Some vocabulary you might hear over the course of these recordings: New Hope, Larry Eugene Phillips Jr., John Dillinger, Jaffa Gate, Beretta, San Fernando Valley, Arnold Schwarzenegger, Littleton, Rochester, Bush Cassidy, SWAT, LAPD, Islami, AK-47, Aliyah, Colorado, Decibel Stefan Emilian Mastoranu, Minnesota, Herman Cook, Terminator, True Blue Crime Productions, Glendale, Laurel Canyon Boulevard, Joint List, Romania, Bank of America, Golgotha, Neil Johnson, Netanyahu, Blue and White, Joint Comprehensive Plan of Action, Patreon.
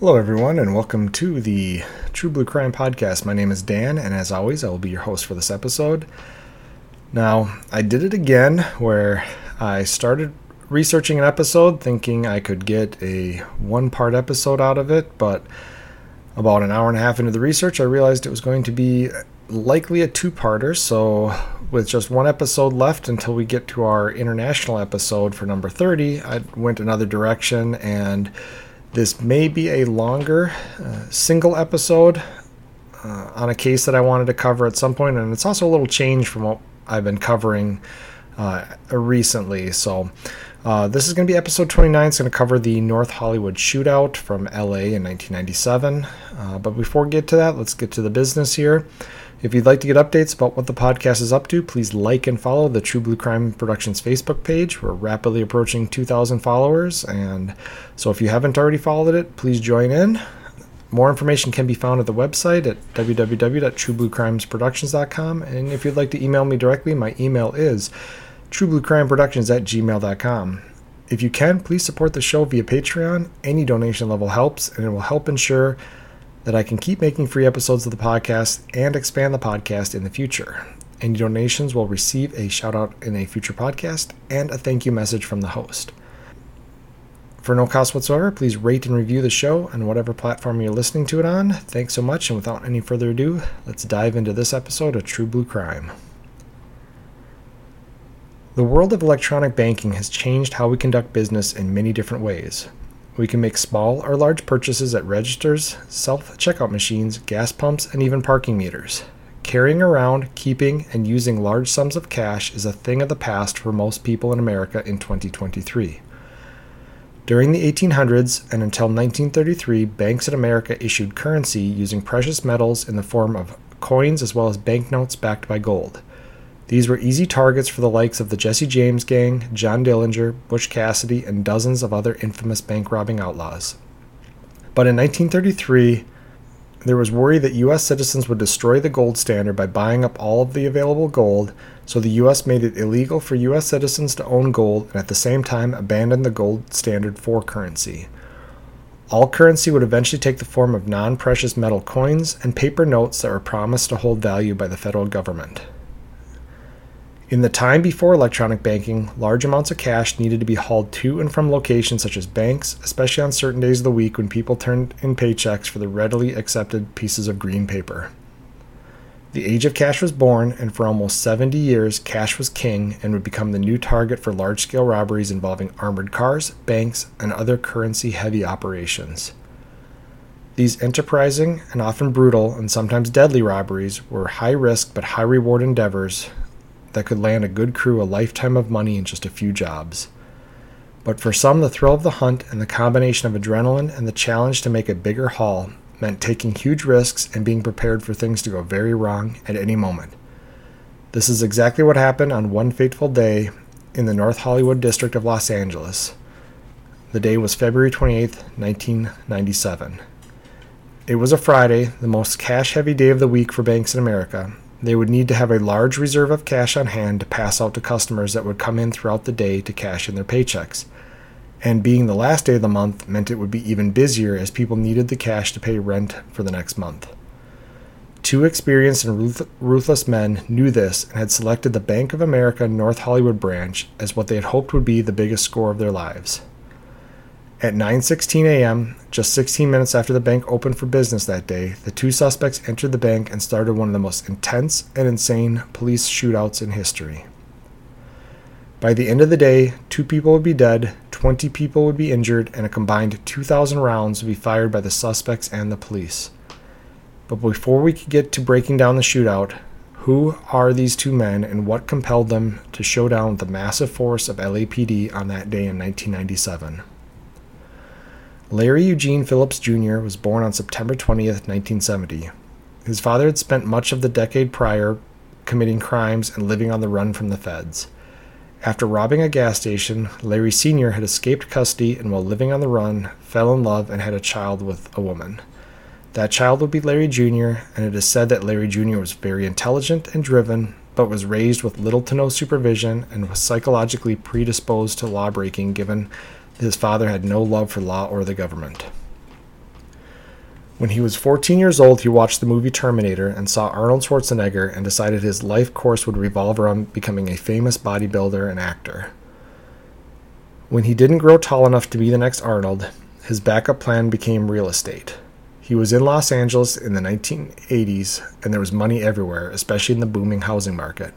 Hello everyone, and welcome to the True Blue Crime Podcast. My name is Dan, and as always, I will be your host for this episode. Now, I did it again, where I started researching an episode, thinking I could get a one-part episode out of it, but about an hour and a half into the research, I realized it was going to be likely a two-parter, so with just one episode left until we get to our international episode for number 30, I went another direction, and this may be a longer single episode on a case that I wanted to cover at some point, and it's also a little change from what I've been covering recently. So this is going to be episode 29. It's going to cover the North Hollywood shootout from LA in 1997. But before we get to that, let's get to the business here. If you'd like to get updates about what the podcast is up to, please like and follow the True Blue Crime Productions Facebook page. We're rapidly approaching 2,000 followers, and so if you haven't already followed it, please join in. More information can be found at the website at www.truebluecrimesproductions.com, and if you'd like to email me directly, my email is truebluecrimeproductions@gmail.com. If you can, please support the show via Patreon. Any donation level helps, and it will help ensure that I can keep making free episodes of the podcast and expand the podcast in the future. Any donations will receive a shout out in a future podcast and a thank you message from the host. For no cost whatsoever, please rate and review the show on whatever platform you're listening to it on. Thanks so much, and without any further ado, let's dive into this episode of True Blue Crime. The world of electronic banking has changed how we conduct business in many different ways. We can make small or large purchases at registers, self-checkout machines, gas pumps, and even parking meters. Carrying around, keeping, and using large sums of cash is a thing of the past for most people in America in 2023. During the 1800s and until 1933, banks in America issued currency using precious metals in the form of coins as well as banknotes backed by gold. These were easy targets for the likes of the Jesse James gang, John Dillinger, Bush Cassidy, and dozens of other infamous bank robbing outlaws. But in 1933, there was worry that U.S. citizens would destroy the gold standard by buying up all of the available gold, so the U.S. made it illegal for U.S. citizens to own gold and at the same time abandoned the gold standard for currency. All currency would eventually take the form of non-precious metal coins and paper notes that were promised to hold value by the federal government. In the time before electronic banking, large amounts of cash needed to be hauled to and from locations such as banks, especially on certain days of the week when people turned in paychecks for the readily accepted pieces of green paper. The age of cash was born, and for almost 70 years, cash was king and would become the new target for large-scale robberies involving armored cars, banks, and other currency-heavy operations. These enterprising and often brutal and sometimes deadly robberies were high-risk but high-reward endeavors that could land a good crew a lifetime of money in just a few jobs. But for some, the thrill of the hunt and the combination of adrenaline and the challenge to make a bigger haul meant taking huge risks and being prepared for things to go very wrong at any moment. This is exactly what happened on one fateful day in the North Hollywood district of Los Angeles. The day was February 28, 1997. It was a Friday, the most cash-heavy day of the week for banks in America. They would need to have a large reserve of cash on hand to pass out to customers that would come in throughout the day to cash in their paychecks. And being the last day of the month meant it would be even busier as people needed the cash to pay rent for the next month. Two experienced and ruthless men knew this and had selected the Bank of America North Hollywood branch as what they had hoped would be the biggest score of their lives. At 9:16 a.m., just 16 minutes after the bank opened for business that day, the two suspects entered the bank and started one of the most intense and insane police shootouts in history. By the end of the day, two people would be dead, 20 people would be injured, and a combined 2,000 rounds would be fired by the suspects and the police. But before we could get to breaking down the shootout, who are these two men and what compelled them to show down with the massive force of LAPD on that day in 1997? Larry Eugene Phillips Jr. was born on September 20, 1970. His father had spent much of the decade prior committing crimes and living on the run from the feds. After robbing a gas station, Larry Sr. had escaped custody and while living on the run, fell in love and had a child with a woman. That child would be Larry Jr., and it is said that Larry Jr. was very intelligent and driven, but was raised with little to no supervision and was psychologically predisposed to lawbreaking given his father had no love for law or the government. When he was 14 years old, he watched the movie Terminator and saw Arnold Schwarzenegger and decided his life course would revolve around becoming a famous bodybuilder and actor. When he didn't grow tall enough to be the next Arnold, his backup plan became real estate. He was in Los Angeles in the 1980s, and there was money everywhere, especially in the booming housing market.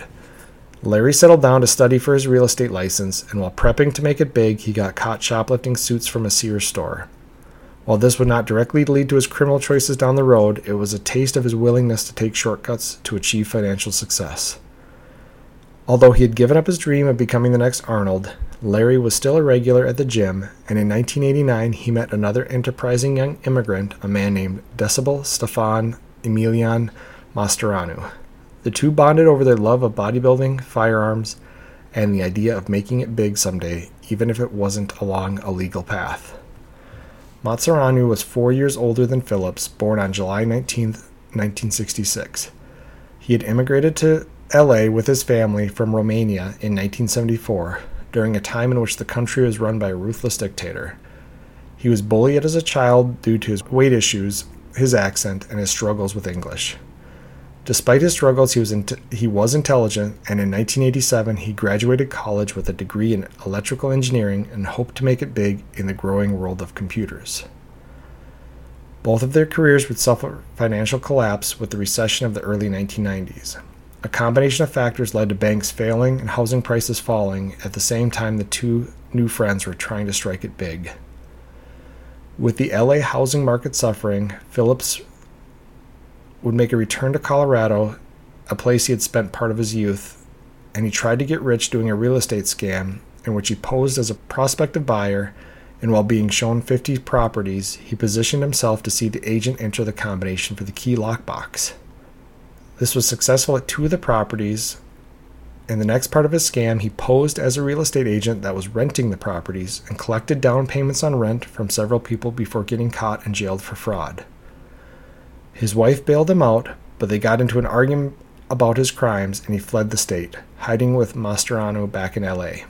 Larry settled down to study for his real estate license, and while prepping to make it big, he got caught shoplifting suits from a Sears store. While this would not directly lead to his criminal choices down the road, it was a taste of his willingness to take shortcuts to achieve financial success. Although he had given up his dream of becoming the next Arnold, Larry was still a regular at the gym, and in 1989 he met another enterprising young immigrant, a man named Decibel Stefan Emilian Mastoranu. The two bonded over their love of bodybuilding, firearms, and the idea of making it big someday, even if it wasn't along a legal path. Mastoranu was 4 years older than Phillips, born on July 19, 1966. He had immigrated to LA with his family from Romania in 1974, during a time in which the country was run by a ruthless dictator. He was bullied as a child due to his weight issues, his accent, and his struggles with English. Despite his struggles, he was intelligent, and in 1987 he graduated college with a degree in electrical engineering and hoped to make it big in the growing world of computers. Both of their careers would suffer financial collapse with the recession of the early 1990s. A combination of factors led to banks failing and housing prices falling at the same time the two new friends were trying to strike it big. With the LA housing market suffering, Phillips would make a return to Colorado, a place he had spent part of his youth, and he tried to get rich doing a real estate scam in which he posed as a prospective buyer, and while being shown 50 properties, he positioned himself to see the agent enter the combination for the key lockbox. This was successful at two of the properties. In the next part of his scam, he posed as a real estate agent that was renting the properties and collected down payments on rent from several people before getting caught and jailed for fraud. His wife bailed him out, but they got into an argument about his crimes and he fled the state, hiding with Mastoranu back in LA.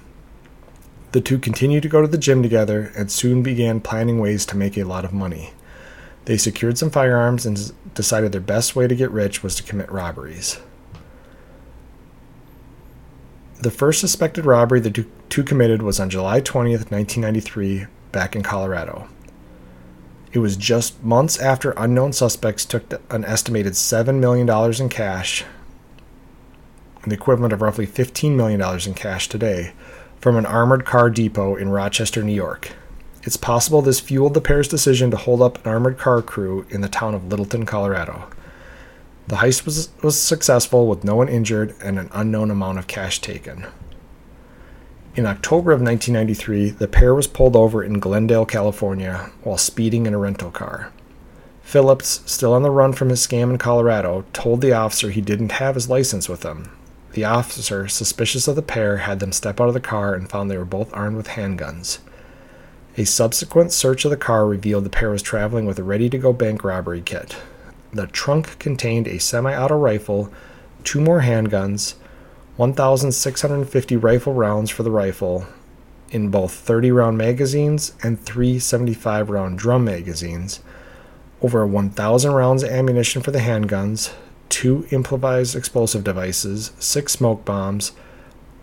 The two continued to go to the gym together and soon began planning ways to make a lot of money. They secured some firearms and decided their best way to get rich was to commit robberies. The first suspected robbery the two committed was on July 20th, 1993, back in Colorado. It was just months after unknown suspects took an estimated $7 million in cash, the equivalent of roughly $15 million in cash today, from an armored car depot in Rochester, New York. It's possible this fueled the pair's decision to hold up an armored car crew in the town of Littleton, Colorado. The heist was successful with no one injured and an unknown amount of cash taken. In October of 1993, the pair was pulled over in Glendale, California, while speeding in a rental car. Phillips, still on the run from his scam in Colorado, told the officer he didn't have his license with him. The officer, suspicious of the pair, had them step out of the car and found they were both armed with handguns. A subsequent search of the car revealed the pair was traveling with a ready-to-go bank robbery kit. The trunk contained a semi-auto rifle, two more handguns, 1,650 rifle rounds for the rifle in both 30-round magazines and 3 75-round drum magazines, over 1,000 rounds of ammunition for the handguns, two improvised explosive devices, 6 smoke bombs,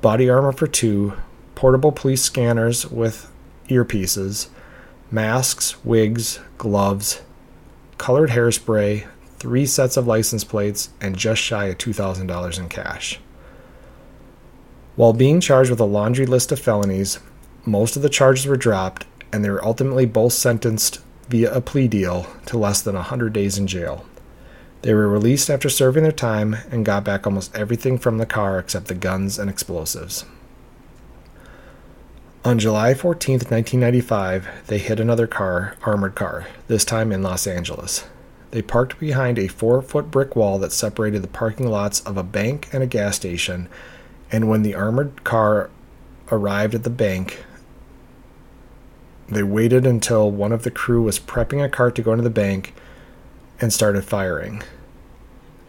body armor for two, portable police scanners with earpieces, masks, wigs, gloves, colored hairspray, 3 sets of license plates, and just shy of $2,000 in cash. While being charged with a laundry list of felonies, most of the charges were dropped, and they were ultimately both sentenced via a plea deal to less than 100 days in jail. They were released after serving their time and got back almost everything from the car except the guns and explosives. On July 14, 1995, they hit another car, armored car, this time in Los Angeles. They parked behind a 4-foot brick wall that separated the parking lots of a bank and a gas station, and when the armored car arrived at the bank, they waited until one of the crew was prepping a cart to go into the bank and started firing.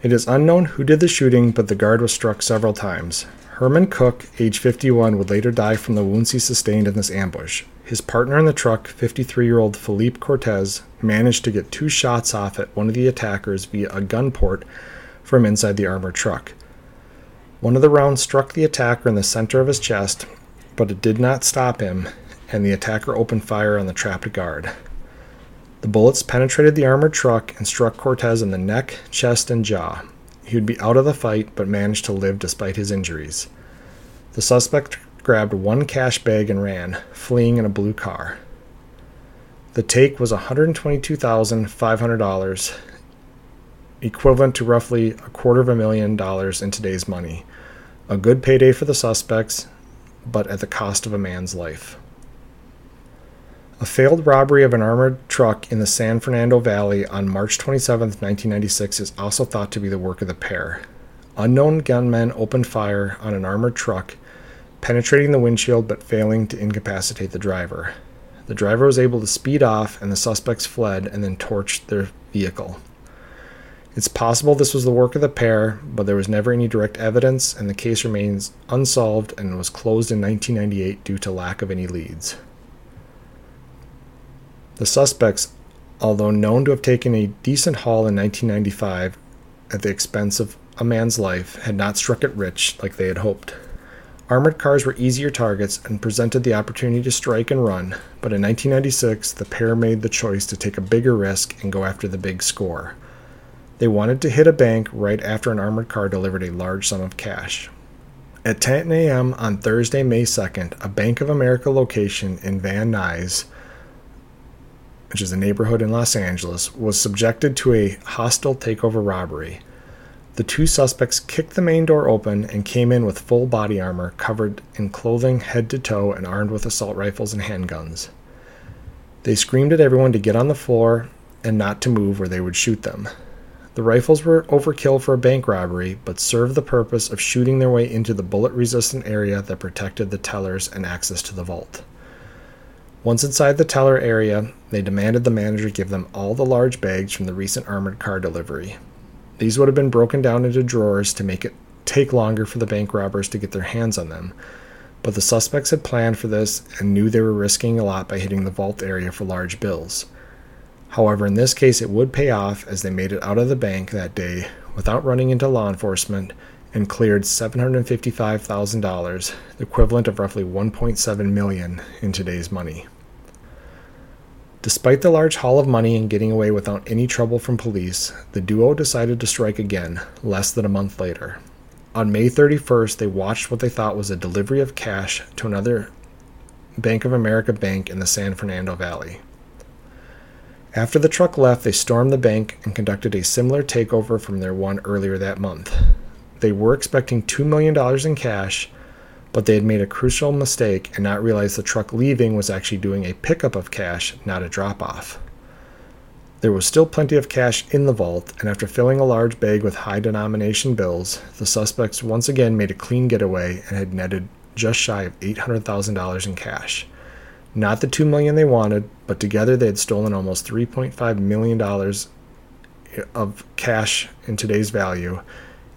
It is unknown who did the shooting, but the guard was struck several times. Herman Cook, age 51, would later die from the wounds he sustained in this ambush. His partner in the truck, 53-year-old Felipe Cortez, managed to get two shots off at one of the attackers via a gun port from inside the armored truck. One of the rounds struck the attacker in the center of his chest, but it did not stop him, and the attacker opened fire on the trapped guard. The bullets penetrated the armored truck and struck Cortez in the neck, chest, and jaw. He would be out of the fight, but managed to live despite his injuries. The suspect grabbed one cash bag and ran, fleeing in a blue car. The take was $122,500, equivalent to roughly $250,000 in today's money. A good payday for the suspects, but at the cost of a man's life. A failed robbery of an armored truck in the San Fernando Valley on March 27, 1996 is also thought to be the work of the pair. Unknown gunmen opened fire on an armored truck, penetrating the windshield but failing to incapacitate the driver. The driver was able to speed off and the suspects fled and then torched their vehicle. It's possible this was the work of the pair, but there was never any direct evidence and the case remains unsolved and was closed in 1998 due to lack of any leads. The suspects, although known to have taken a decent haul in 1995 at the expense of a man's life, had not struck it rich like they had hoped. Armored cars were easier targets and presented the opportunity to strike and run, but in 1996, the pair made the choice to take a bigger risk and go after the big score. They wanted to hit a bank right after an armored car delivered a large sum of cash. At 10 a.m. on Thursday, May 2nd, a Bank of America location in Van Nuys, which is a neighborhood in Los Angeles, was subjected to a hostile takeover robbery. The two suspects kicked the main door open and came in with full body armor, covered in clothing head to toe and armed with assault rifles and handguns. They screamed at everyone to get on the floor and not to move or they would shoot them. The rifles were overkill for a bank robbery, but served the purpose of shooting their way into the bullet-resistant area that protected the tellers and access to the vault. Once inside the teller area, they demanded the manager give them all the large bags from the recent armored car delivery. These would have been broken down into drawers to make it take longer for the bank robbers to get their hands on them, but the suspects had planned for this and knew they were risking a lot by hitting the vault area for large bills. However, in this case, it would pay off as they made it out of the bank that day without running into law enforcement and cleared $755,000, the equivalent of roughly $1.7 million in today's money. Despite the large haul of money and getting away without any trouble from police, the duo decided to strike again less than a month later. On May 31st, they watched what they thought was a delivery of cash to another Bank of America bank in the San Fernando Valley. After the truck left, they stormed the bank and conducted a similar takeover from their one earlier that month. They were expecting $2 million in cash, but they had made a crucial mistake and not realized the truck leaving was actually doing a pickup of cash, not a drop-off. There was still plenty of cash in the vault, and after filling a large bag with high-denomination bills, the suspects once again made a clean getaway and had netted just shy of $800,000 in cash. Not the $2 million they wanted, but together they had stolen almost $3.5 million of cash in today's value,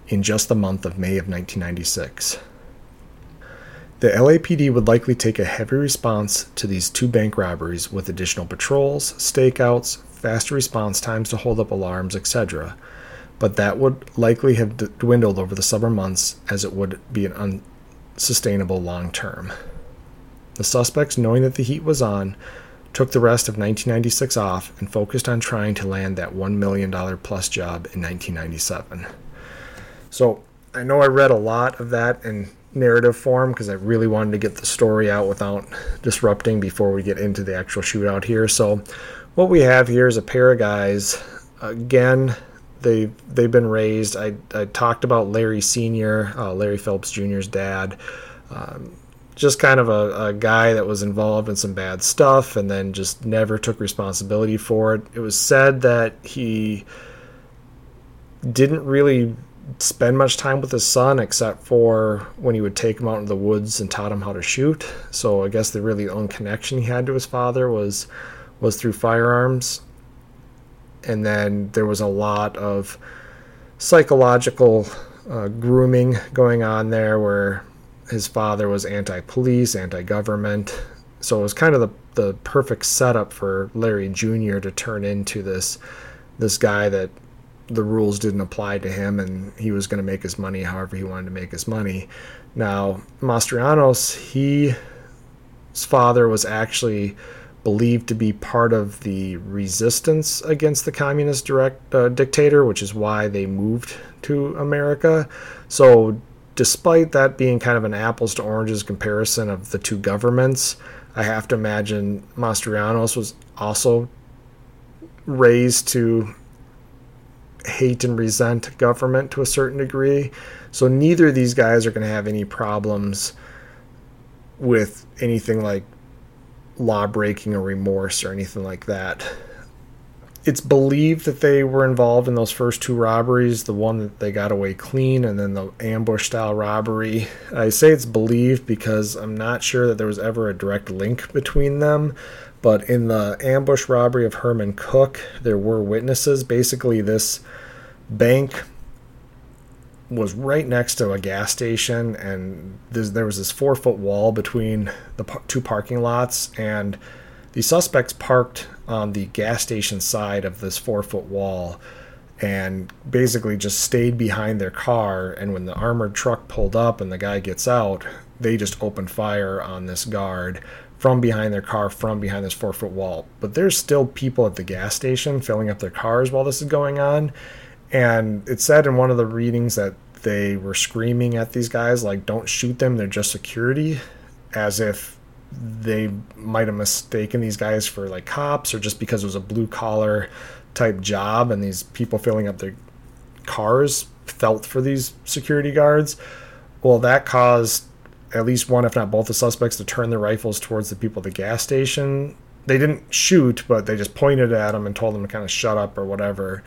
in just the month of May of 1996. The LAPD would likely take a heavy response to these two bank robberies with additional patrols, stakeouts, faster response times to hold up alarms, etc., but that would likely have dwindled over the summer months as it would be an unsustainable long term. The suspects, knowing that the heat was on, took the rest of 1996 off and focused on trying to land that $1 million plus job in 1997. So I know I read a lot of that in narrative form because I really wanted to get the story out without disrupting before we get into the actual shootout here. So what we have here is a pair of guys. Again, they've been raised. I talked about Larry Sr., Larry Phillips Jr.'s dad. Just kind of a guy that was involved in some bad stuff and then just never took responsibility for it. It was said that he didn't really spend much time with his son except for when he would take him out into the woods and taught him how to shoot. So I guess the really only connection he had to his father was through firearms. And then there was a lot of psychological grooming going on there where his father was anti-police, anti-government, So it was kind of the perfect setup for Larry Jr. to turn into this guy that the rules didn't apply to him, and he was going to make his money however he wanted to make his money. Now, Mastorano's, his father was actually believed to be part of the resistance against the communist dictator, which is why they moved to America. So despite that being kind of an apples to oranges comparison of the two governments, I have to imagine Mastorano's was also raised to hate and resent government to a certain degree. So neither of these guys are going to have any problems with anything like law breaking or remorse or anything like that. It's believed that they were involved in those first two robberies, the one that they got away clean and then the ambush style robbery. I say it's believed because I'm not sure that there was ever a direct link between them. But in the ambush robbery of Herman Cook, there were witnesses. Basically, this bank was right next to a gas station, and there was this 4-foot wall between the two parking lots, and the suspects parked on the gas station side of this 4-foot wall and basically just stayed behind their car. And when the armored truck pulled up and the guy gets out, they just opened fire on this guard from behind their car, from behind this 4-foot wall. But there's still people at the gas station filling up their cars while this is going on. And it said in one of the readings that they were screaming at these guys, like, don't shoot them, they're just security, as if they might have mistaken these guys for, like, cops, or just because it was a blue-collar type job and these people filling up their cars felt for these security guards. Well, that caused at least one, if not both, the suspects to turn their rifles towards the people at the gas station. They didn't shoot, but they just pointed at them and told them to kind of shut up or whatever.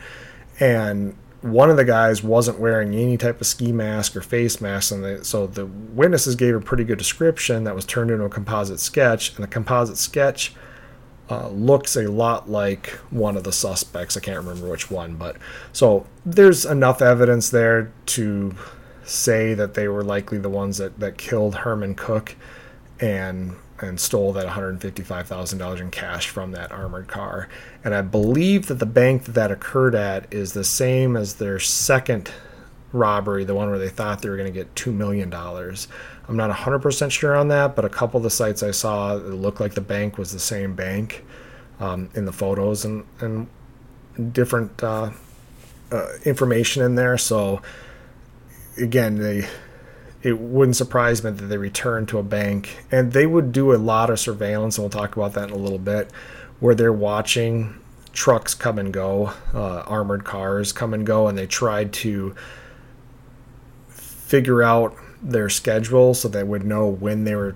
And one of the guys wasn't wearing any type of ski mask or face mask, and so the witnesses gave a pretty good description that was turned into a composite sketch, and the composite sketch looks a lot like one of the suspects. I can't remember which one, but so there's enough evidence there to say that they were likely the ones that killed Herman Cook and stole that $155,000 in cash from that armored car. And I believe that the bank that occurred at is the same as their second robbery, the one where they thought they were going to get $2 million. I'm not 100% sure on that, but a couple of the sites I saw, it looked like the bank was the same bank in the photos and different information in there. So again, it wouldn't surprise me that they returned to a bank, and they would do a lot of surveillance, and we'll talk about that in a little bit, where they're watching trucks come and go, armored cars come and go, and they tried to figure out their schedule so they would know when they were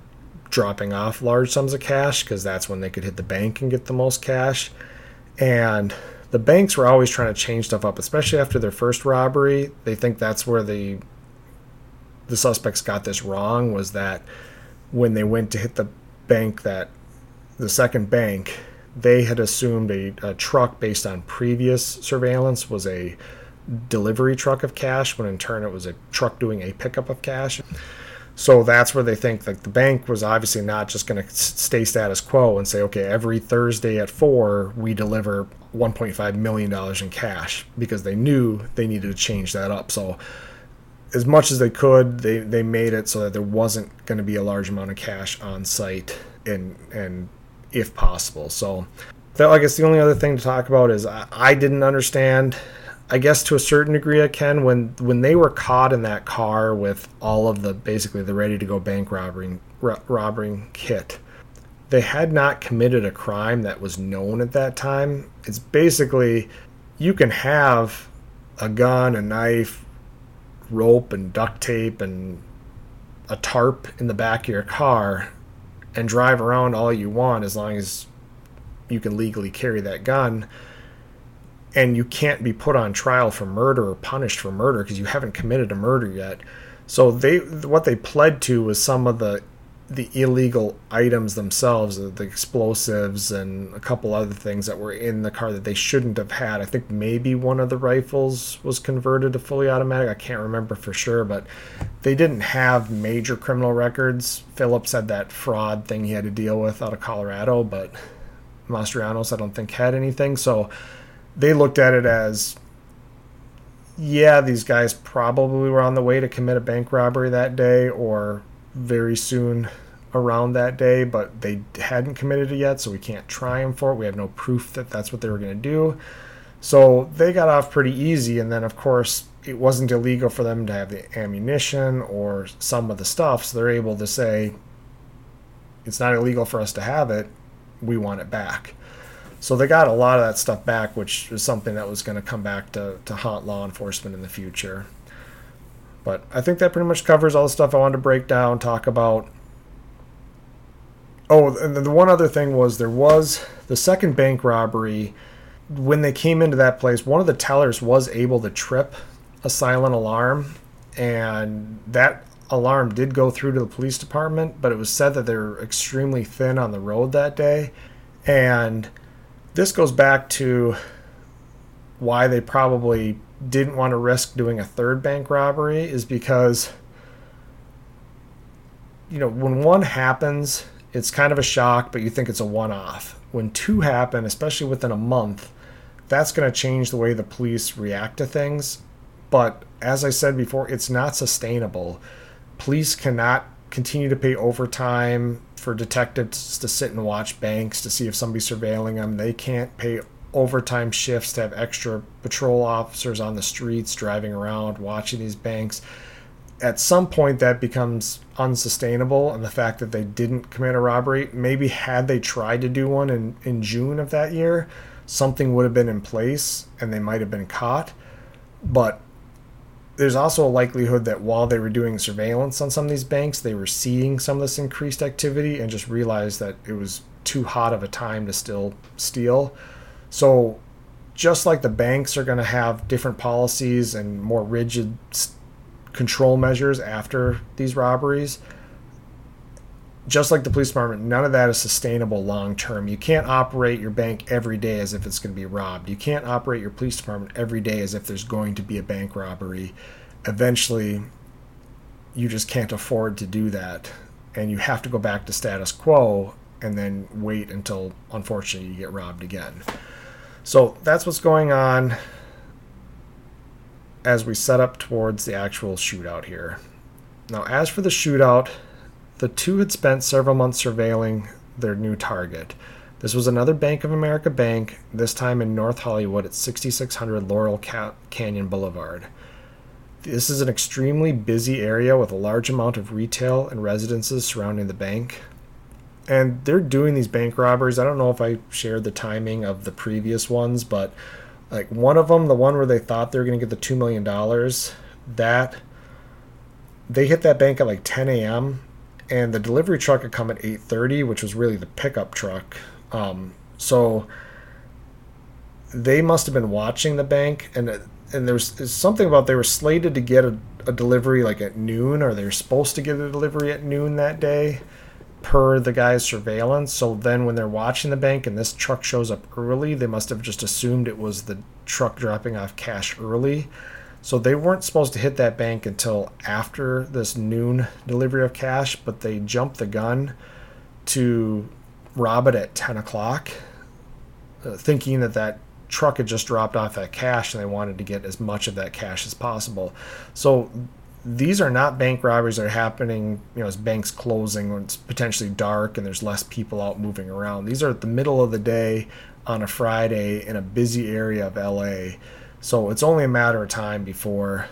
dropping off large sums of cash, because that's when they could hit the bank and get the most cash. And the banks were always trying to change stuff up, especially after their first robbery. They think that's where the suspects got this wrong, was that when they went to hit the bank, that the second bank, they had assumed a truck based on previous surveillance was a delivery truck of cash, when in turn it was a truck doing a pickup of cash. So that's where they think that the bank was obviously not just going to stay status quo and say, okay, every Thursday at 4, we deliver $1.5 million in cash, because they knew they needed to change that up. So as much as they could, they made it so that there wasn't going to be a large amount of cash on site, and if possible. So I guess the only other thing to talk about is I didn't understand, I guess to a certain degree I can, when they were caught in that car with all of the ready-to-go bank robbing kit, they had not committed a crime that was known at that time. It's basically, you can have a gun, a knife, rope and duct tape and a tarp in the back of your car and drive around all you want as long as you can legally carry that gun, and you can't be put on trial for murder or punished for murder because you haven't committed a murder yet. So what they pled to was some of the the illegal items themselves, the explosives and a couple other things that were in the car that they shouldn't have had. I think maybe one of the rifles was converted to fully automatic. I can't remember for sure, but they didn't have major criminal records. Phillips had that fraud thing he had to deal with out of Colorado, but Mastorano's I don't think had anything. So they looked at it as, yeah, these guys probably were on the way to commit a bank robbery that day or very soon around that day, but they hadn't committed it yet, so we can't try them for it. We have no proof that that's what they were going to do. So they got off pretty easy, and then, of course, it wasn't illegal for them to have the ammunition or some of the stuff, so they're able to say, it's not illegal for us to have it, we want it back. So they got a lot of that stuff back, which is something that was going to come back to haunt law enforcement in the future. But I think that pretty much covers all the stuff I wanted to break down, talk about. Oh, and the one other thing was there was the second bank robbery. When they came into that place, one of the tellers was able to trip a silent alarm. And that alarm did go through to the police department, but it was said that they were extremely thin on the road that day. And this goes back to why they probably didn't want to risk doing a third bank robbery, is because, you know, when one happens, it's kind of a shock, but you think it's a one-off. When two happen, especially within a month, that's going to change the way the police react to things. But as I said before, it's not sustainable. Police cannot continue to pay overtime for detectives to sit and watch banks to see if somebody's surveilling them. They can't pay overtime shifts to have extra patrol officers on the streets driving around watching these banks. At some point that becomes unsustainable, and the fact that they didn't commit a robbery, maybe had they tried to do one in June of that year, something would have been in place and they might have been caught. But there's also a likelihood that while they were doing surveillance on some of these banks, they were seeing some of this increased activity and just realized that it was too hot of a time to still steal. So just like the banks are going to have different policies and more rigid control measures after these robberies, just like the police department, none of that is sustainable long term. You can't operate your bank every day as if it's going to be robbed. You can't operate your police department every day as if there's going to be a bank robbery. Eventually, you just can't afford to do that, and you have to go back to status quo and then wait until, unfortunately, you get robbed again. So that's what's going on as we set up towards the actual shootout here. Now, as for the shootout, the two had spent several months surveilling their new target. This was another Bank of America bank, this time in North Hollywood at 6600 Laurel Canyon Boulevard. This is an extremely busy area with a large amount of retail and residences surrounding the bank. And they're doing these bank robberies. I don't know if I shared the timing of the previous ones, but like one of them, the one where they thought they were going to get the $2 million, that they hit that bank at like 10 a.m., and the delivery truck had come at 8:30, which was really the pickup truck. So they must have been watching the bank, and there's something about they were slated to get a delivery like at noon, or they were supposed to get a delivery at noon that day, per the guy's surveillance. So then when they're watching the bank and this truck shows up early, they must have just assumed it was the truck dropping off cash early. So they weren't supposed to hit that bank until after this noon delivery of cash, but they jumped the gun to rob it at 10 o'clock, thinking that truck had just dropped off that cash and they wanted to get as much of that cash as possible. So these are not bank robberies that are happening, you know, as banks closing when it's potentially dark and there's less people out moving around. These are at the middle of the day on a Friday in a busy area of LA. So it's only a matter of time before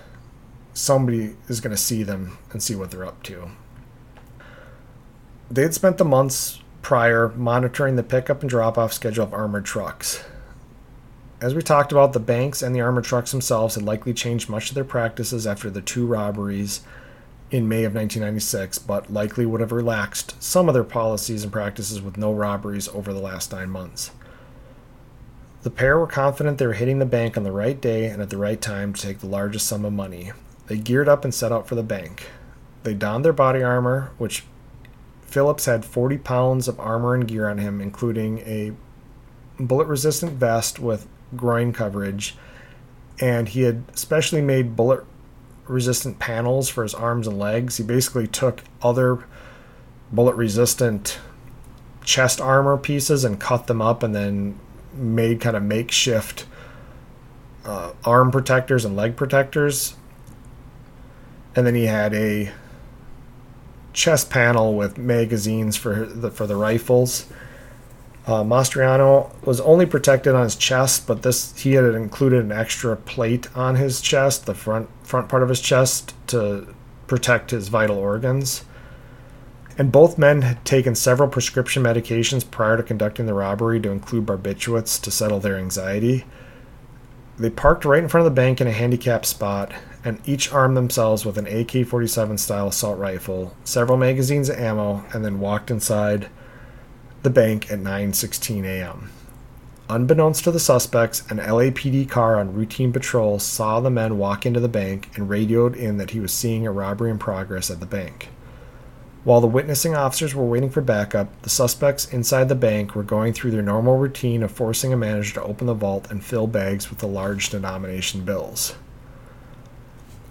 somebody is going to see them and see what they're up to. They had spent the months prior monitoring the pickup and drop-off schedule of armored trucks. As we talked about, the banks and the armored trucks themselves had likely changed much of their practices after the two robberies in May of 1996, but likely would have relaxed some of their policies and practices with no robberies over the last 9 months. The pair were confident they were hitting the bank on the right day and at the right time to take the largest sum of money. They geared up and set out for the bank. They donned their body armor, which Phillips had 40 pounds of armor and gear on him, including a bullet-resistant vest with groin coverage, and he had specially made bullet-resistant panels for his arms and legs. He basically took other bullet-resistant chest armor pieces and cut them up and then made kind of makeshift arm protectors and leg protectors. And then he had a chest panel with magazines for the rifles. Mastoranu was only protected on his chest, but he had included an extra plate on his chest, the front part of his chest, to protect his vital organs. And both men had taken several prescription medications prior to conducting the robbery, to include barbiturates to settle their anxiety. They parked right in front of the bank in a handicapped spot, and each armed themselves with an AK-47 style assault rifle, several magazines of ammo, and then walked inside the bank at 9:16 a.m. Unbeknownst to the suspects, an LAPD car on routine patrol saw the men walk into the bank and radioed in that he was seeing a robbery in progress at the bank. While the witnessing officers were waiting for backup, the suspects inside the bank were going through their normal routine of forcing a manager to open the vault and fill bags with the large denomination bills.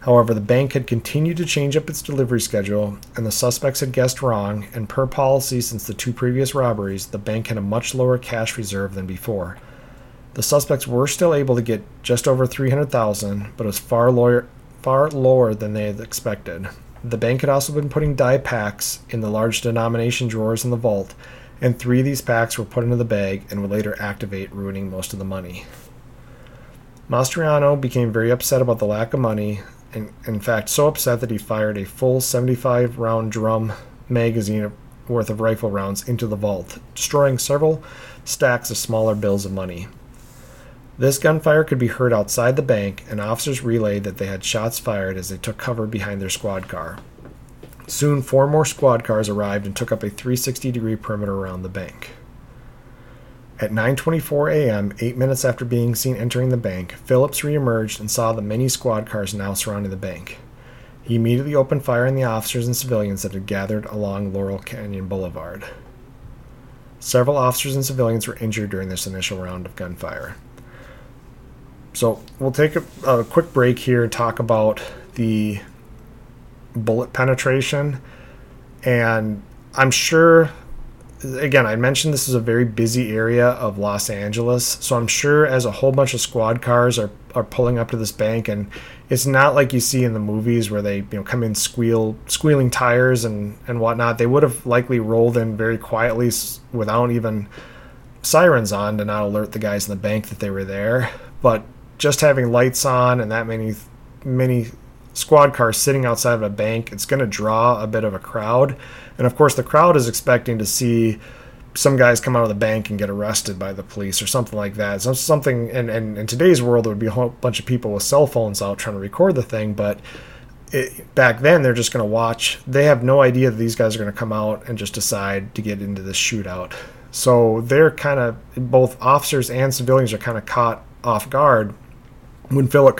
However, the bank had continued to change up its delivery schedule, and the suspects had guessed wrong, and per policy since the two previous robberies, the bank had a much lower cash reserve than before. The suspects were still able to get just over $300,000, but it was far lower than they had expected. The bank had also been putting die packs in the large denomination drawers in the vault, and three of these packs were put into the bag and would later activate, ruining most of the money. Mastoranu became very upset about the lack of money, and in fact so upset that he fired a full 75 round drum magazine worth of rifle rounds into the vault, destroying several stacks of smaller bills of money. This gunfire could be heard outside the bank, and officers relayed that they had shots fired as they took cover behind their squad car. Soon, four more squad cars arrived and took up a 360-degree perimeter around the bank. At 9:24 a.m., 8 minutes after being seen entering the bank, Phillips reemerged and saw the many squad cars now surrounding the bank. He immediately opened fire on the officers and civilians that had gathered along Laurel Canyon Boulevard. Several officers and civilians were injured during this initial round of gunfire. So we'll take a quick break here and talk about the bullet penetration. And I'm sure... Again, I mentioned this is a very busy area of Los Angeles, so I'm sure as a whole bunch of squad cars are pulling up to this bank, and it's not like you see in the movies where they come in squealing tires and whatnot. They would have likely rolled in very quietly without even sirens on to not alert the guys in the bank that they were there. But just having lights on and that many squad cars sitting outside of a bank, it's going to draw a bit of a crowd. And of course the crowd is expecting to see some guys come out of the bank and get arrested by the police or something like that. So something, and in today's world there would be a whole bunch of people with cell phones out trying to record the thing, but back then they're just going to watch. They have no idea that these guys are going to come out and just decide to get into this shootout. So they're kind of, both officers and civilians are kind of caught off guard when Phillips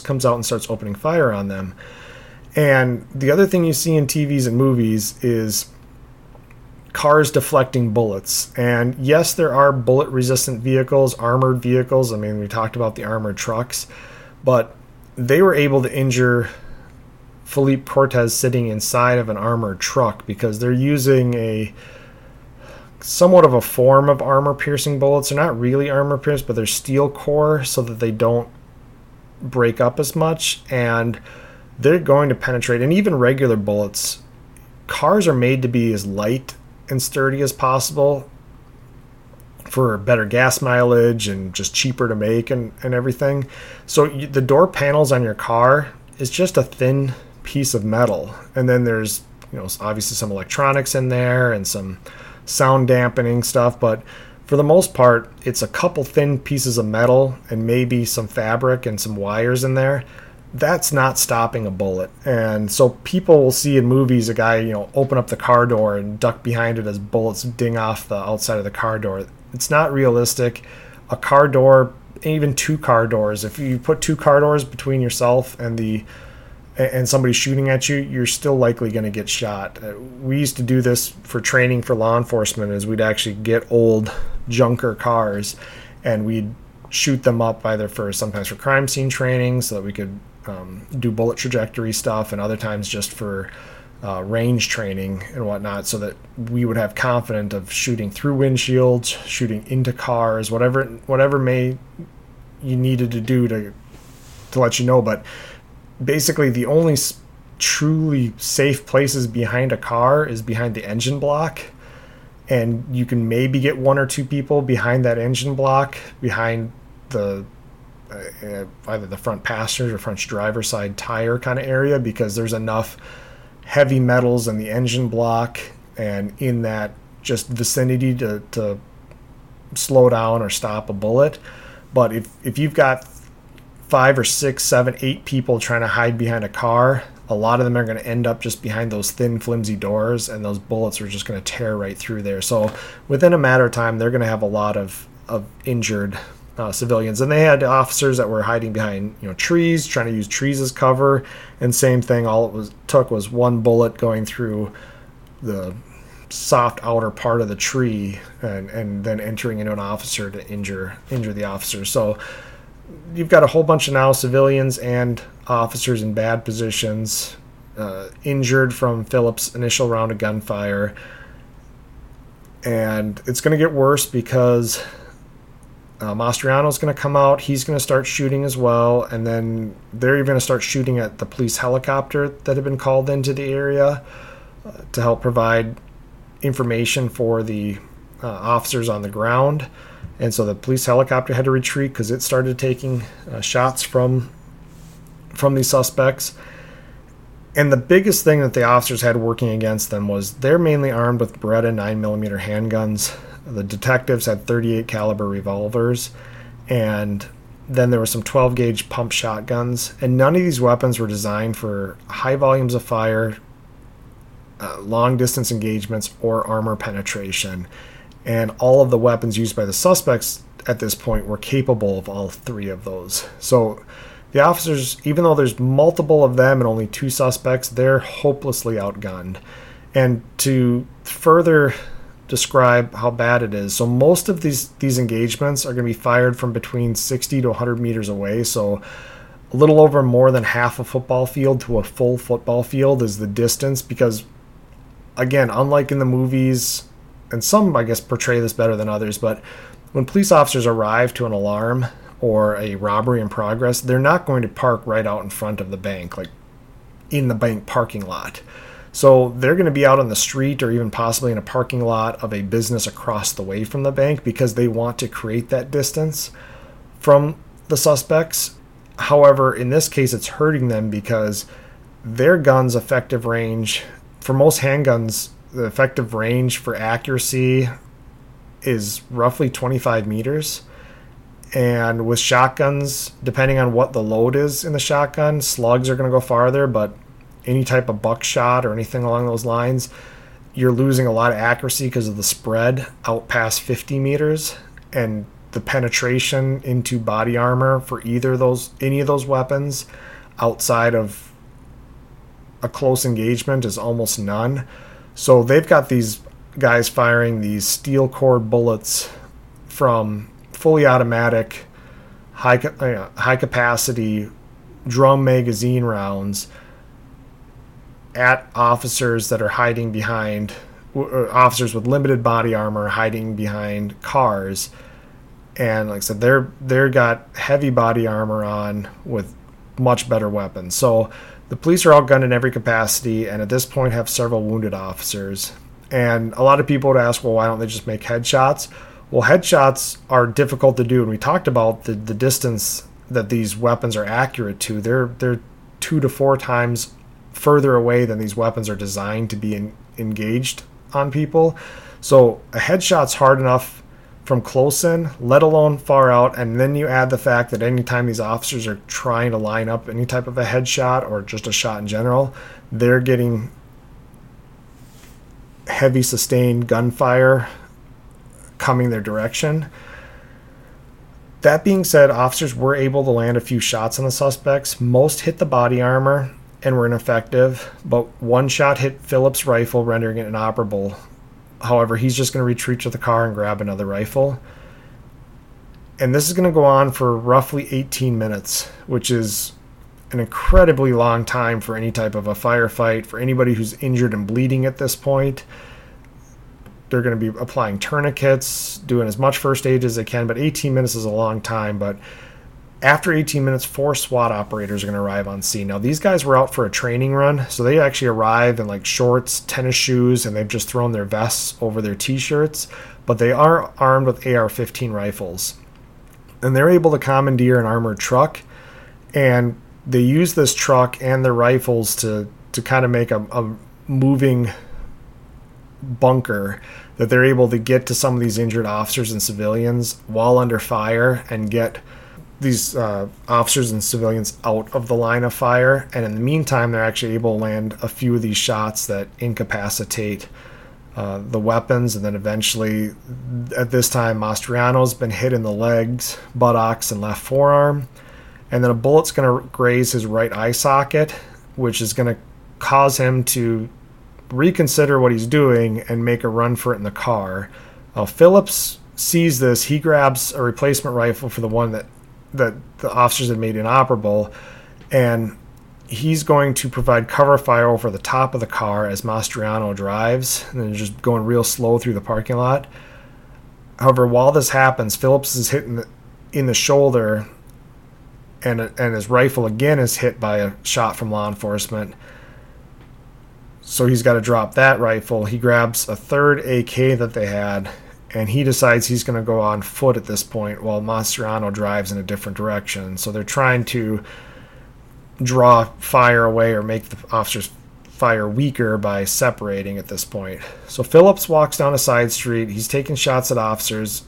comes out and starts opening fire on them. And the other thing you see in TVs and movies is cars deflecting bullets. And yes, there are bullet-resistant vehicles, armored vehicles. I mean, we talked about the armored trucks. But they were able to injure Felipe Cortez sitting inside of an armored truck because they're using a... somewhat of a form of armor-piercing bullets. They're not really armor-pierced, but they're steel core so that they don't break up as much, and they're going to penetrate. And even regular bullets, cars are made to be as light and sturdy as possible for better gas mileage and just cheaper to make and everything. So the door panels on your car is just a thin piece of metal, and then there's obviously some electronics in there and some sound dampening stuff, but for the most part it's a couple thin pieces of metal and maybe some fabric and some wires in there. That's not stopping a bullet. And so people will see in movies a guy open up the car door and duck behind it as bullets ding off the outside of the car door. It's not realistic. A car door, even two car doors, if you put two car doors between yourself and the and somebody's shooting at you, you're still likely going to get shot. We used to do this for training for law enforcement, is we'd actually get old junker cars and we'd shoot them up either for sometimes for crime scene training so that we could do bullet trajectory stuff, and other times just for range training and whatnot, so that we would have confidence of shooting through windshields, shooting into cars, whatever may you needed to do to let you know. But basically the only truly safe places behind a car is behind the engine block, and you can maybe get one or two people behind that engine block, behind the either the front passenger or front driver side tire kind of area, because there's enough heavy metals in the engine block and in that just vicinity to slow down or stop a bullet. But if you've got 5 or 6, 7, 8 people trying to hide behind a car, a lot of them are going to end up just behind those thin, flimsy doors, and those bullets are just going to tear right through there. So within a matter of time, they're going to have a lot of injured civilians. And they had officers that were hiding behind, trees, trying to use trees as cover. And same thing, all it took was one bullet going through the soft outer part of the tree and then entering into an officer to injure the officer. So you've got a whole bunch of now civilians and officers in bad positions, injured from Phillips' initial round of gunfire. And it's going to get worse because Mastorano's going to come out. He's going to start shooting as well. And then they're even going to start shooting at the police helicopter that had been called into the area to help provide information for the officers on the ground. And so the police helicopter had to retreat because it started taking shots from these suspects. And the biggest thing that the officers had working against them was they're mainly armed with Beretta 9mm handguns. The detectives had 38 caliber revolvers, and then there were some 12 gauge pump shotguns. And none of these weapons were designed for high volumes of fire, long distance engagements, or armor penetration. And all of the weapons used by the suspects at this point were capable of all three of those. So the officers, even though there's multiple of them and only 2 suspects, they're hopelessly outgunned. And to further describe how bad it is, so most of these engagements are going to be fired from between 60 to 100 meters away. So a little over more than half a football field to a full football field is the distance, because, again, unlike in the movies, and some, I guess, portray this better than others, but when police officers arrive to an alarm or a robbery in progress, they're not going to park right out in front of the bank, like in the bank parking lot. So they're going to be out on the street, or even possibly in a parking lot of a business across the way from the bank, because they want to create that distance from the suspects. However, in this case, it's hurting them because their gun's effective range, for most handguns, the effective range for accuracy is roughly 25 meters. And with shotguns, depending on what the load is in the shotgun, slugs are going to go farther, but any type of buckshot or anything along those lines, you're losing a lot of accuracy because of the spread out past 50 meters. And the penetration into body armor for any of those weapons outside of a close engagement is almost none. So they've got these guys firing these steel cord bullets from fully automatic, high capacity drum magazine rounds at officers that are hiding behind, officers with limited body armor hiding behind cars. And like I said, they're got heavy body armor on with much better weapons. So the police are outgunned in every capacity, and at this point have several wounded officers. And a lot of people would ask, well, why don't they just make headshots? Well, headshots are difficult to do, and we talked about the distance that these weapons are accurate to. They're 2 to 4 times further away than these weapons are designed to be engaged on people. So a headshot's hard enough from close in, let alone far out. And then you add the fact that anytime these officers are trying to line up any type of a headshot or just a shot in general, they're getting heavy sustained gunfire coming their direction. That being said, officers were able to land a few shots on the suspects. Most hit the body armor, and were ineffective, but one shot hit Phillips' rifle, rendering it inoperable. However, he's just going to retreat to the car and grab another rifle. And this is going to go on for roughly 18 minutes, which is an incredibly long time for any type of a firefight. For anybody who's injured and bleeding at this point, they're going to be applying tourniquets, doing as much first aid as they can, but 18 minutes is a long time. But after 18 minutes, 4 SWAT operators are going to arrive on scene. Now, these guys were out for a training run, so they actually arrive in like shorts, tennis shoes, and they've just thrown their vests over their T-shirts. But they are armed with AR-15 rifles. And they're able to commandeer an armored truck. And they use this truck and their rifles to kind of make a moving bunker that they're able to get to some of these injured officers and civilians while under fire and get these officers and civilians out of the line of fire. And in the meantime, they're actually able to land a few of these shots that incapacitate the weapons. And then eventually, at this time, Mastorano's been hit in the legs, buttocks, and left forearm. And then a bullet's going to graze his right eye socket, which is going to cause him to reconsider what he's doing and make a run for it in the car. Phillips sees this. He grabs a replacement rifle for the one that the officers had made inoperable, and he's going to provide cover fire over the top of the car as Mastorano drives, and then just going real slow through the parking lot. However, while this happens, Phillips is hit in the shoulder, and his rifle again is hit by a shot from law enforcement. So he's got to drop that rifle. He grabs a third AK that they had, and he decides he's going to go on foot at this point while Mastorano drives in a different direction. So they're trying to draw fire away or make the officers fire weaker by separating at this point. So Phillips walks down a side street. He's taking shots at officers,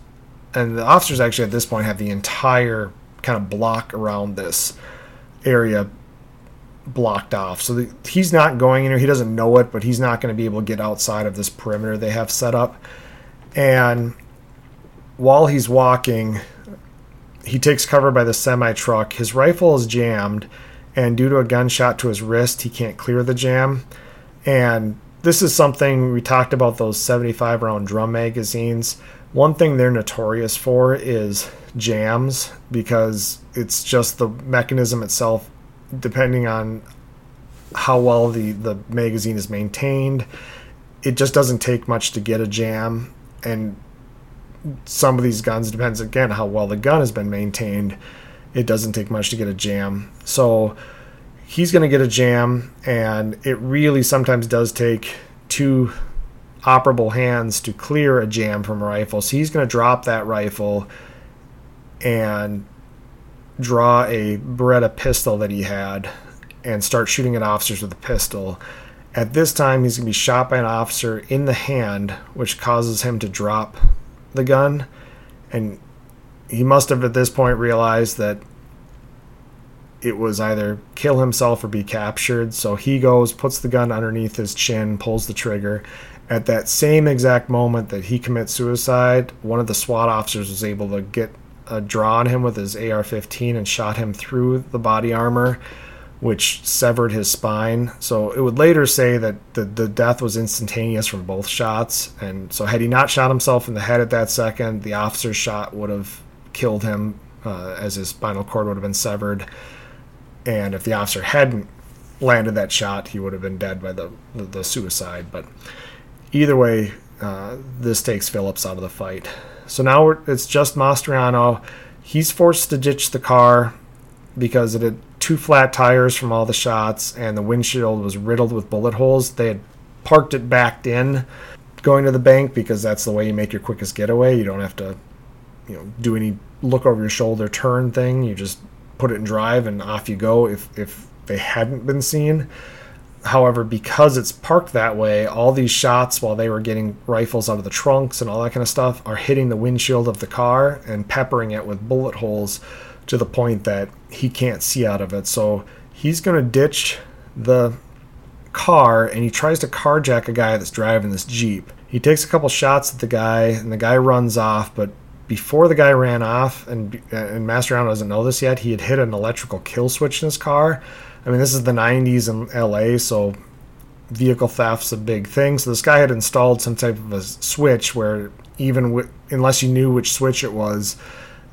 and the officers actually at this point have the entire kind of block around this area blocked off. So he's not going in there. He doesn't know it, but he's not going to be able to get outside of this perimeter they have set up. And while he's walking, he takes cover by the semi-truck. His rifle is jammed, and due to a gunshot to his wrist, he can't clear the jam. And this is something we talked about, those 75-round drum magazines. One thing they're notorious for is jams, because it's just the mechanism itself, depending on how well the magazine is maintained, it just doesn't take much to get a jam. And some of these guns, depends again how well the gun has been maintained, it doesn't take much to get a jam. So he's going to get a jam, and it really sometimes does take 2 operable hands to clear a jam from a rifle. So he's going to drop that rifle and draw a Beretta pistol that he had and start shooting at officers with a pistol. At this time, he's going to be shot by an officer in the hand, which causes him to drop the gun. And he must have at this point realized that it was either kill himself or be captured. So he goes, puts the gun underneath his chin, pulls the trigger. At that same exact moment that he commits suicide, one of the SWAT officers was able to get a draw on him with his AR-15 and shot him through the body armor, which severed his spine. So it would later say that the death was instantaneous from both shots. And so had he not shot himself in the head at that second, the officer's shot would have killed him, as his spinal cord would have been severed. And if the officer hadn't landed that shot, he would have been dead by the suicide. But either way, this takes Phillips out of the fight. So now it's just Mastorano. He's forced to ditch the car because it had 2 flat tires from all the shots, and the windshield was riddled with bullet holes. They had parked it backed in going to the bank because that's the way you make your quickest getaway. You don't have to, do any look over your shoulder turn thing. You just put it in drive and off you go if they hadn't been seen. However, because it's parked that way, all these shots while they were getting rifles out of the trunks and all that kind of stuff are hitting the windshield of the car and peppering it with bullet holes to the point that he can't see out of it. So he's going to ditch the car, and he tries to carjack a guy that's driving this Jeep. He takes a couple shots at the guy, and the guy runs off. But before the guy ran off, and Mastorano doesn't know this yet, he had hit an electrical kill switch in his car. I mean, this is the 90s in LA, so vehicle theft's a big thing. So this guy had installed some type of a switch where even unless you knew which switch it was,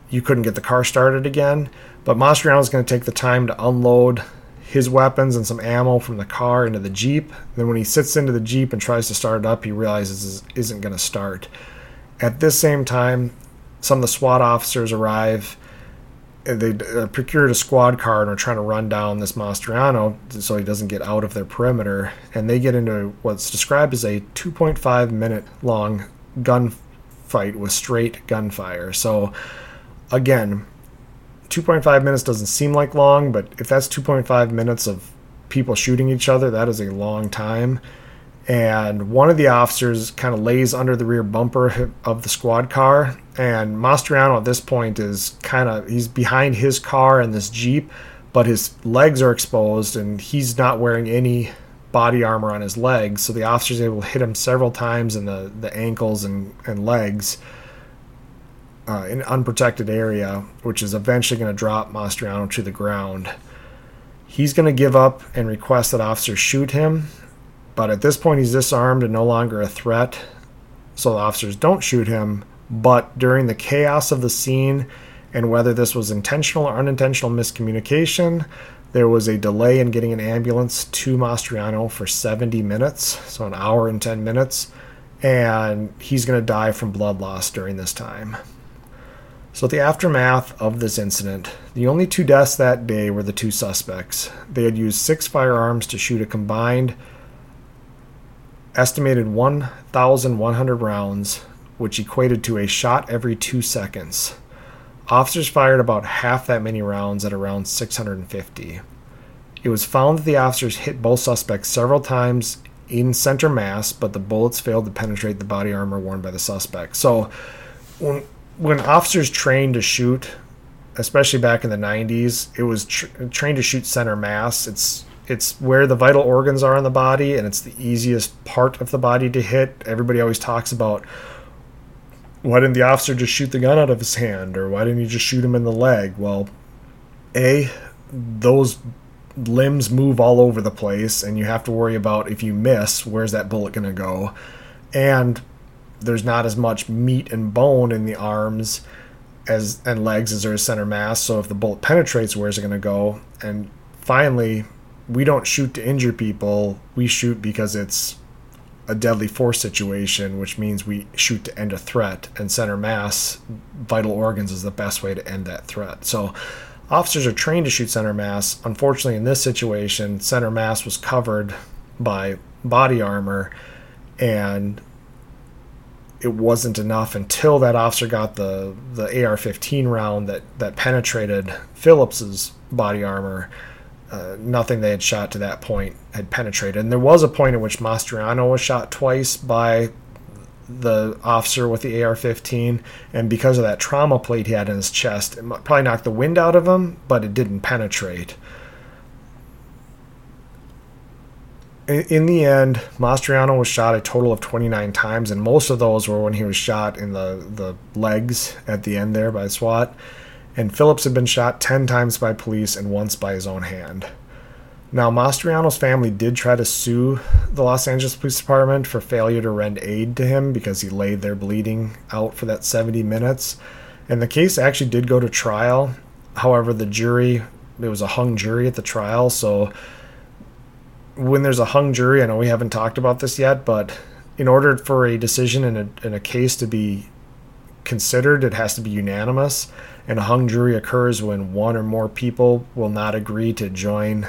you couldn't get the car started again. But Mastoranu was going to take the time to unload his weapons and some ammo from the car into the Jeep. Then when he sits into the Jeep and tries to start it up, he realizes it isn't going to start. At this same time, some of the SWAT officers arrive. They procured a squad car and are trying to run down this Mastoranu so he doesn't get out of their perimeter. And they get into what's described as a 2.5-minute-long gunfight with straight gunfire. So, again, 2.5 minutes doesn't seem like long, but if that's 2.5 minutes of people shooting each other, that is a long time. And one of the officers kind of lays under the rear bumper of the squad car, and Mastoranu at this point is kind of, he's behind his car and this Jeep, but his legs are exposed and he's not wearing any body armor on his legs, so the officer's able to hit him several times in the ankles and legs in an unprotected area, which is eventually going to drop Mastoranu to the ground. He's going to give up and request that officers shoot him, but at this point he's disarmed and no longer a threat, so the officers don't shoot him. But during the chaos of the scene, and whether this was intentional or unintentional miscommunication, there was a delay in getting an ambulance to Mastoranu for 70 minutes, so an hour and 10 minutes, and he's going to die from blood loss during this time. So the aftermath of this incident, the only two deaths that day were the two suspects. They had used 6 firearms to shoot a combined estimated 1,100 rounds, which equated to a shot every 2 seconds. Officers fired about half that many rounds at around 650. It was found that the officers hit both suspects several times in center mass, but the bullets failed to penetrate the body armor worn by the suspect. So when officers trained to shoot, especially back in the 90s, it was trained to shoot center mass. It's where the vital organs are in the body, and it's the easiest part of the body to hit. Everybody always talks about, why didn't the officer just shoot the gun out of his hand, or why didn't he just shoot him in the leg? Well, A, those limbs move all over the place, and you have to worry about, if you miss, where's that bullet going to go? And there's not as much meat and bone in the arms and legs as there is center mass, so if the bullet penetrates, where's it going to go? And finally, we don't shoot to injure people. We shoot because it's a deadly force situation, which means we shoot to end a threat. And center mass, vital organs, is the best way to end that threat. So officers are trained to shoot center mass. Unfortunately, in this situation, center mass was covered by body armor, and it wasn't enough until that officer got the AR-15 round that penetrated Phillips's body armor. Nothing they had shot to that point had penetrated. And there was a point at which Mastoranu was shot twice by the officer with the AR-15, and because of that trauma plate he had in his chest, it probably knocked the wind out of him, but it didn't penetrate. In the end, Mastoranu was shot a total of 29 times, and most of those were when he was shot in the legs at the end there by SWAT. And Phillips had been shot 10 times by police and once by his own hand. Now, Mastoranu's family did try to sue the Los Angeles Police Department for failure to render aid to him because he laid there bleeding out for that 70 minutes. And the case actually did go to trial. However, the jury, there was a hung jury at the trial. So when there's a hung jury, I know we haven't talked about this yet, but in order for a decision in a case to be considered, it has to be unanimous, and a hung jury occurs when one or more people will not agree to join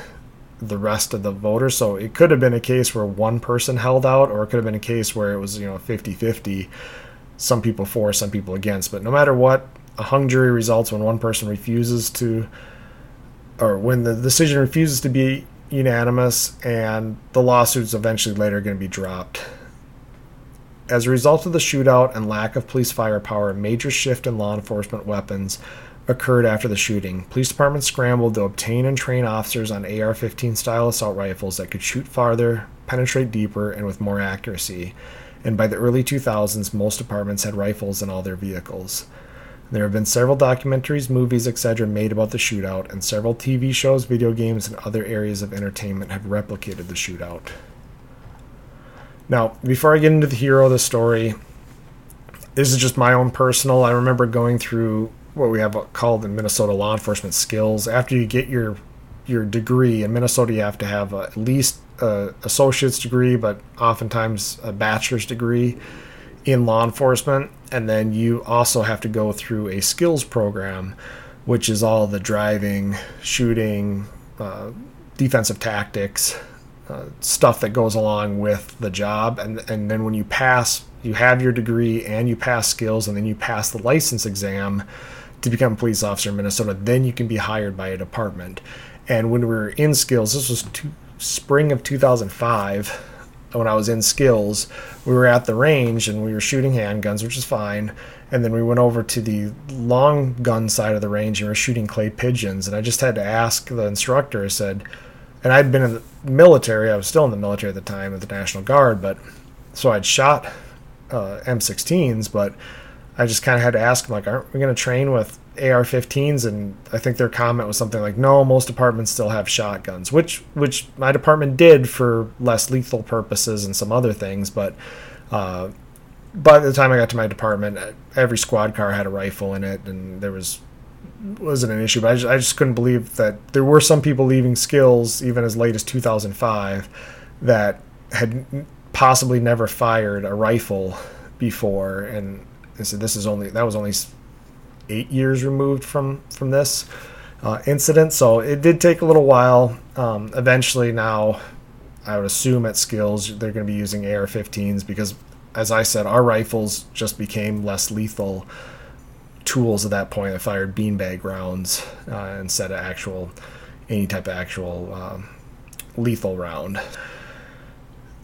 the rest of the voters. So it could have been a case where one person held out, or it could have been a case where it was 50-50, some people for, some people against. But no matter what, a hung jury results when one person refuses to, or when the decision refuses to be unanimous, and the lawsuit's eventually later going to be dropped. As a result of the shootout and lack of police firepower, a major shift in law enforcement weapons occurred after the shooting. Police departments scrambled to obtain and train officers on AR-15 style assault rifles that could shoot farther, penetrate deeper, and with more accuracy. And by the early 2000s, most departments had rifles in all their vehicles. There have been several documentaries, movies, etc. made about the shootout, and several TV shows, video games, and other areas of entertainment have replicated the shootout. Now, before I get into the hero of the story, this is just my own personal. I remember going through what we have called in Minnesota law enforcement skills. After you get your degree in Minnesota, you have to have at least an associate's degree, but oftentimes a bachelor's degree in law enforcement. And then you also have to go through a skills program, which is all the driving, shooting, defensive tactics, stuff that goes along with the job. And then when you pass, you have your degree and you pass skills, and then you pass the license exam to become a police officer in Minnesota. Then you can be hired by a department. And when we were in skills, this was spring of 2005, when I was in skills, we were at the range and we were shooting handguns, which is fine. And then we went over to the long gun side of the range and we were shooting clay pigeons. And I just had to ask the instructor, I said, and I'd been in the military, I was still in the military at the time at the National Guard, but so I'd shot M16s, but I just kind of had to ask them, like, aren't we going to train with AR-15s? And I think their comment was something like, no, most departments still have shotguns, which my department did for less lethal purposes and some other things. But by the time I got to my department, every squad car had a rifle in it, and there wasn't an issue. But I just couldn't believe that there were some people leaving skills even as late as 2005 that had possibly never fired a rifle before. And I said, that was only 8 years removed from this incident. So it did take a little while. Eventually now, I would assume at skills, they're going to be using AR-15s because, as I said, our rifles just became less lethal tools at that point. They fired beanbag rounds instead of any type of lethal round.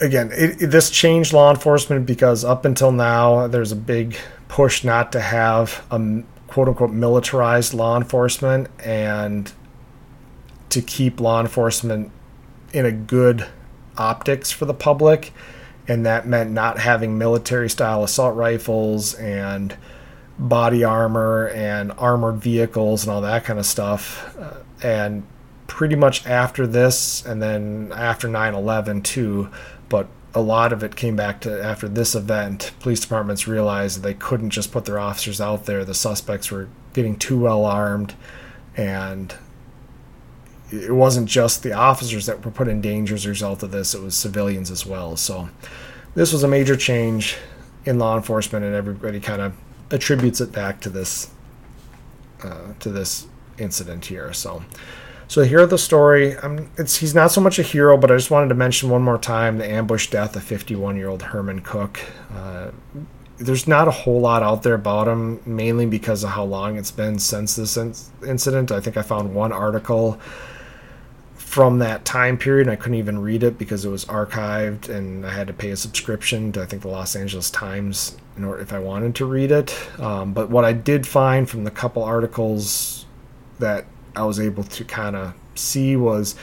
Again, this changed law enforcement because up until now, there's a big push not to have a quote-unquote militarized law enforcement and to keep law enforcement in a good optics for the public. And that meant not having military-style assault rifles and body armor and armored vehicles and all that kind of stuff. And pretty much after this, and then after 9/11 too, but a lot of it came back to after this event, police departments realized they couldn't just put their officers out there. The suspects were getting too well armed, and it wasn't just the officers that were put in danger as a result of this. It was civilians as well. So this was a major change in law enforcement, and everybody kind of attributes it back to this incident here. So the hero of the story, he's not so much a hero, but I just wanted to mention one more time the ambush death of 51-year-old Herman Cook. There's not a whole lot out there about him, mainly because of how long it's been since this incident. I think I found one article from that time period, and I couldn't even read it because it was archived, and I had to pay a subscription to, I think, the Los Angeles Times in order if I wanted to read it. But what I did find from the couple articles that I was able to kind of see was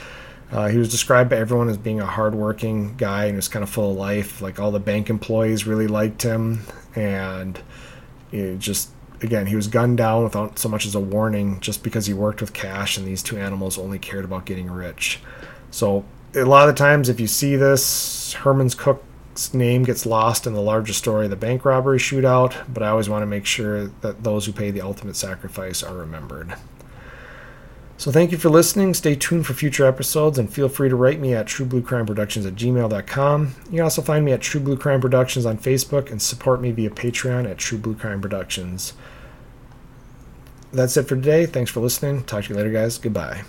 he was described by everyone as being a hardworking guy, and he was kind of full of life. Like, all the bank employees really liked him, and it just, again, he was gunned down without so much as a warning just because he worked with cash, and these two animals only cared about getting rich. So a lot of the times if you see this, Herman's Cook's name gets lost in the larger story of the bank robbery shootout, but I always want to make sure that those who pay the ultimate sacrifice are remembered. So thank you for listening. Stay tuned for future episodes, and feel free to write me at truebluecrimeproductions@gmail.com. You can also find me at True Blue Crime Productions on Facebook, and support me via Patreon at True Blue Crime Productions. That's it for today. Thanks for listening. Talk to you later, guys. Goodbye.